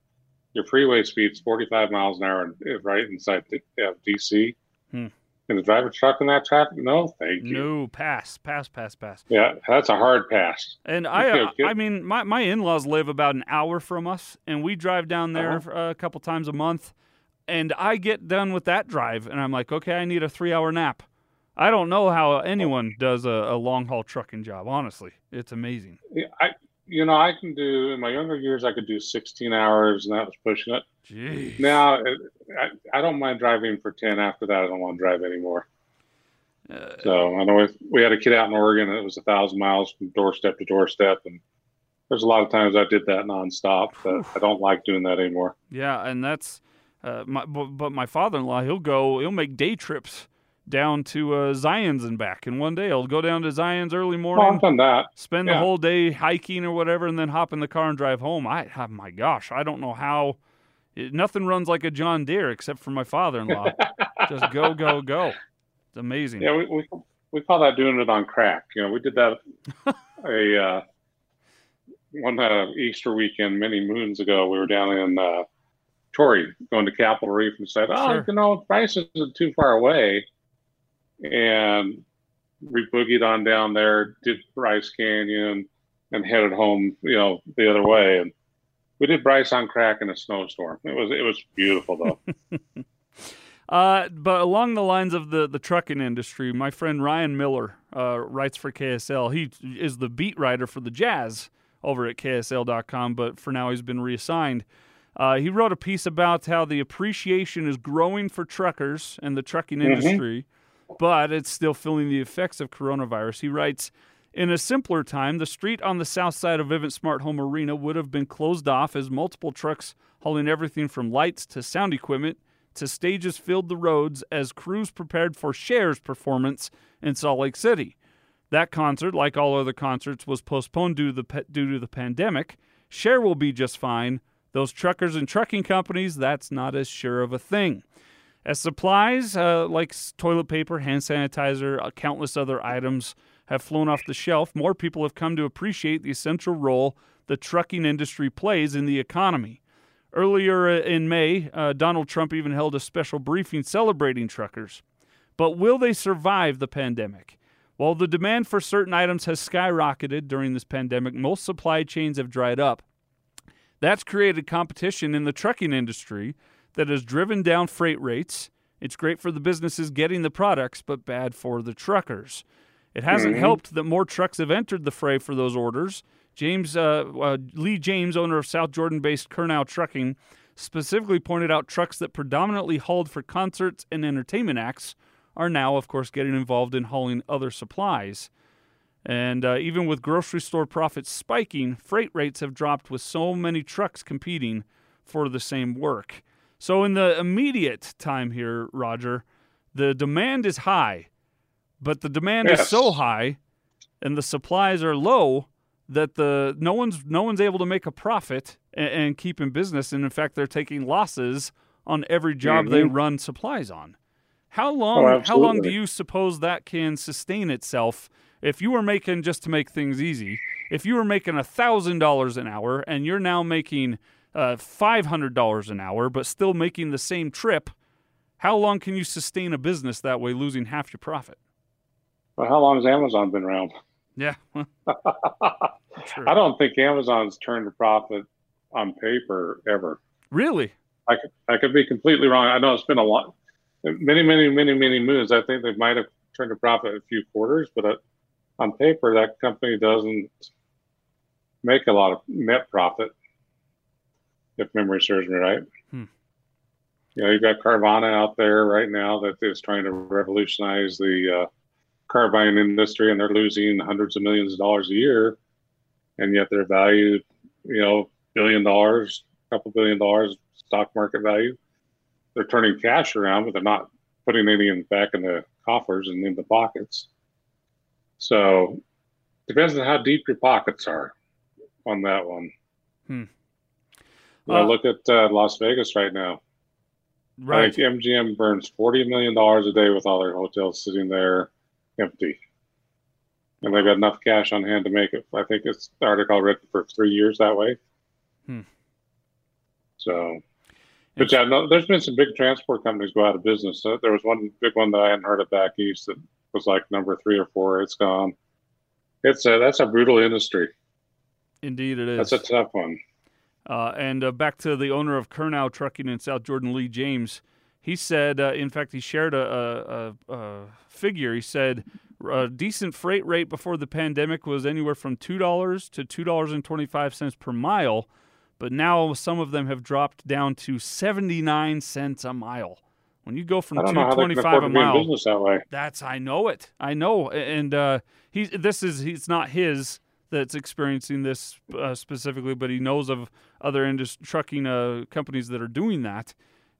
your freeway speed's forty-five miles an hour, right inside D C. Hmm. Can the driver truck in that traffic? No, thank you. No, pass, pass, pass, pass. Yeah, that's a hard pass. And I, you know, get, I mean, my, my in-laws live about an hour from us, and we drive down there uh-huh. a couple times a month. And I get done with that drive, and I'm like, okay, I need a three-hour nap. I don't know how anyone does a, a long-haul trucking job. Honestly, it's amazing. Yeah, I. You know, I can do, in my younger years, I could do sixteen hours, and that was pushing it. Jeez. Now, I, I don't mind driving for ten. After that, I don't want to drive anymore. Uh, so, I know we had a kid out in Oregon, and it was one thousand miles from doorstep to doorstep, and there's a lot of times I did that nonstop, but I don't like doing that anymore. Yeah, and that's, Uh, my, but, but my father-in-law, he'll go, he'll make day trips down to uh, Zion's and back. And one day he'll go down to Zion's early morning, well, I've done that. spend yeah. the whole day hiking or whatever, and then hop in the car and drive home. I, oh my gosh, I don't know how. It, nothing runs like a John Deere except for my father-in-law. Just go, go, go. It's amazing. Yeah, we, we we call that doing it on crack. You know, we did that a uh, one uh, Easter weekend many moons ago. We were down in uh, Torrey going to Capitol Reef and said, oh, sure. you know, Bryce isn't too far away. And we boogied on down there, did Bryce Canyon, and headed home, you know, the other way. And we did Bryce on crack in a snowstorm. It was it was beautiful, though. uh, but along the lines of the, the trucking industry, my friend Ryan Miller uh, writes for K S L. He is the beat writer for the Jazz over at K S L dot com, but for now he's been reassigned. Uh, he wrote a piece about how the appreciation is growing for truckers and the trucking mm-hmm. industry, but it's still feeling the effects of coronavirus. He writes, in a simpler time, the street on the south side of Vivint Smart Home Arena would have been closed off as multiple trucks hauling everything from lights to sound equipment to stages filled the roads as crews prepared for Cher's performance in Salt Lake City. That concert, like all other concerts, was postponed due to the, pe- due to the pandemic. Cher will be just fine. Those truckers and trucking companies, that's not as sure of a thing. As supplies uh, like toilet paper, hand sanitizer, uh, countless other items have flown off the shelf, more people have come to appreciate the essential role the trucking industry plays in the economy. Earlier in May, uh, Donald Trump even held a special briefing celebrating truckers. But will they survive the pandemic? While the demand for certain items has skyrocketed during this pandemic, most supply chains have dried up. That's created competition in the trucking industry that has driven down freight rates. It's great for the businesses getting the products, but bad for the truckers. It hasn't mm-hmm. helped that more trucks have entered the fray for those orders. James, uh, uh, Lee James, owner of South Jordan-based Kernow Trucking, specifically pointed out trucks that predominantly hauled for concerts and entertainment acts are now, of course, getting involved in hauling other supplies. And uh, even with grocery store profits spiking, freight rates have dropped with so many trucks competing for the same work. So in the immediate time here, Roger, the demand is high, but the demand yes. is so high and the supplies are low that the no one's no one's able to make a profit and, and keep in business. And in fact, they're taking losses on every job mm-hmm. they run supplies on. How long? Oh, how long do you suppose that can sustain itself? If you were making, just to make things easy, if you were making a thousand dollars an hour and you're now making Uh, five hundred dollars an hour, but still making the same trip, how long can you sustain a business that way, losing half your profit? Well, how long has Amazon been around? Yeah. Well, I don't think Amazon's turned a profit on paper ever. Really? I could, I could be completely wrong. I know it's been a lot, many, many, many, many moons. I think they might have turned a profit a few quarters, but uh, on paper, that company doesn't make a lot of net profit, if memory serves me right. Hmm. You know, you've got Carvana out there right now that is trying to revolutionize the uh, car buying industry, and they're losing hundreds of millions of dollars a year, and yet they're valued, you know, billion dollars, a couple billion dollars stock market value. They're turning cash around, but they're not putting any in, back in the coffers and in the pockets. So depends on how deep your pockets are on that one. Hmm. Well, I look at uh, Las Vegas right now. Right, like M G M burns forty million dollars a day with all their hotels sitting there empty. And they've got enough cash on hand to make it. I think it's the article I read for three years that way. Hmm. So, but yeah, no, there's been some big transport companies go out of business. So there was one big one that I hadn't heard of back east that was like number three or four. It's gone. It's a, that's a brutal industry. Indeed it is. That's a tough one. Uh, and uh, back to the owner of Kernow Trucking in South Jordan, Lee James. He said, uh, in fact, he shared a, a, a figure. He said a decent freight rate before the pandemic was anywhere from two dollars to two dollars and twenty-five cents per mile, but now some of them have dropped down to seventy-nine cents a mile. When you go from two twenty-five a mile, that that's I know it. I know, and uh, he this is he's not his. That's experiencing this uh, specifically, but he knows of other industry trucking uh, companies that are doing that.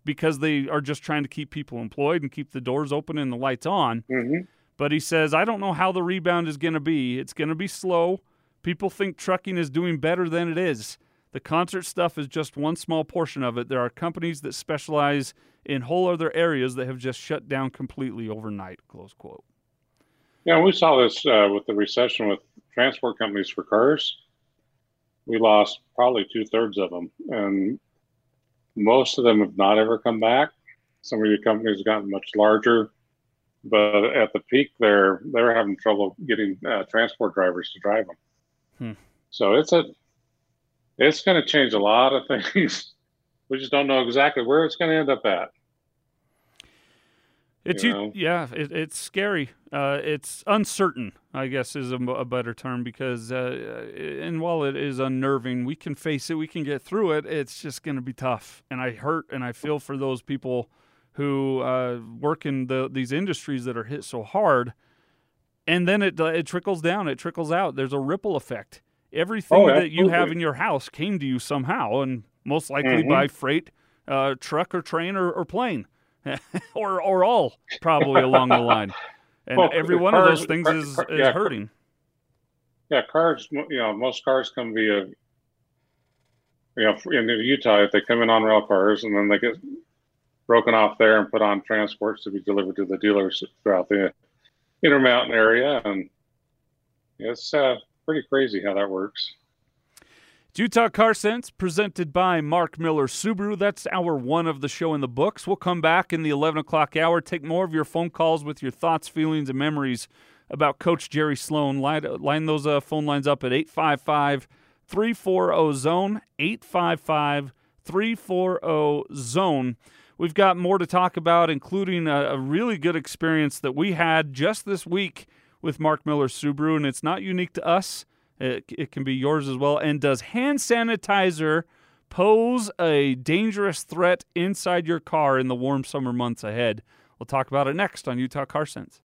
because they are just trying to keep people employed and keep the doors open and the lights on. Mm-hmm. But he says, I don't know how the rebound is going to be. It's going to be slow. People think trucking is doing better than it is. The concert stuff is just one small portion of it. There are companies that specialize in whole other areas that have just shut down completely overnight, close quote. Yeah, we saw this uh, with the recession with transport companies for cars. We lost probably two-thirds of them, and most of them have not ever come back. Some of your companies have gotten much larger, but at the peak, they're they're having trouble getting uh, transport drivers to drive them. Hmm. So it's a it's going to change a lot of things. We just don't know exactly where it's going to end up at. It's you know? yeah, it, it's scary. Uh, it's uncertain, I guess, is a, a better term, because uh, and while it is unnerving, we can face it, we can get through it. It's just going to be tough, and I hurt and I feel for those people who uh, work in the, these industries that are hit so hard. And then it it trickles down, it trickles out. There's a ripple effect. Everything oh, that you have in your house came to you somehow, and most likely mm-hmm. by freight, uh, truck or train or, or plane. or or all probably along the line, and well, every one cars, of those things is, car, is yeah, hurting. Yeah, cars. You know, most cars come via. You know, in Utah, if they come in on rail cars, and then they get broken off there and put on transports to be delivered to the dealers throughout the Intermountain area, and it's uh, pretty crazy how that works. Utah Car Sense, presented by Mark Miller Subaru. That's hour one of the show in the books. We'll come back in the eleven o'clock hour, take more of your phone calls with your thoughts, feelings, and memories about Coach Jerry Sloan. Line, line those uh, phone lines up at eight five five, three four zero, Z O N E, eight five five, three four zero, Z O N E. We've got more to talk about, including a, a really good experience that we had just this week with Mark Miller Subaru, and it's not unique to us. It, it can be yours as well. And does hand sanitizer pose a dangerous threat inside your car in the warm summer months ahead? We'll talk about it next on Utah Car Sense.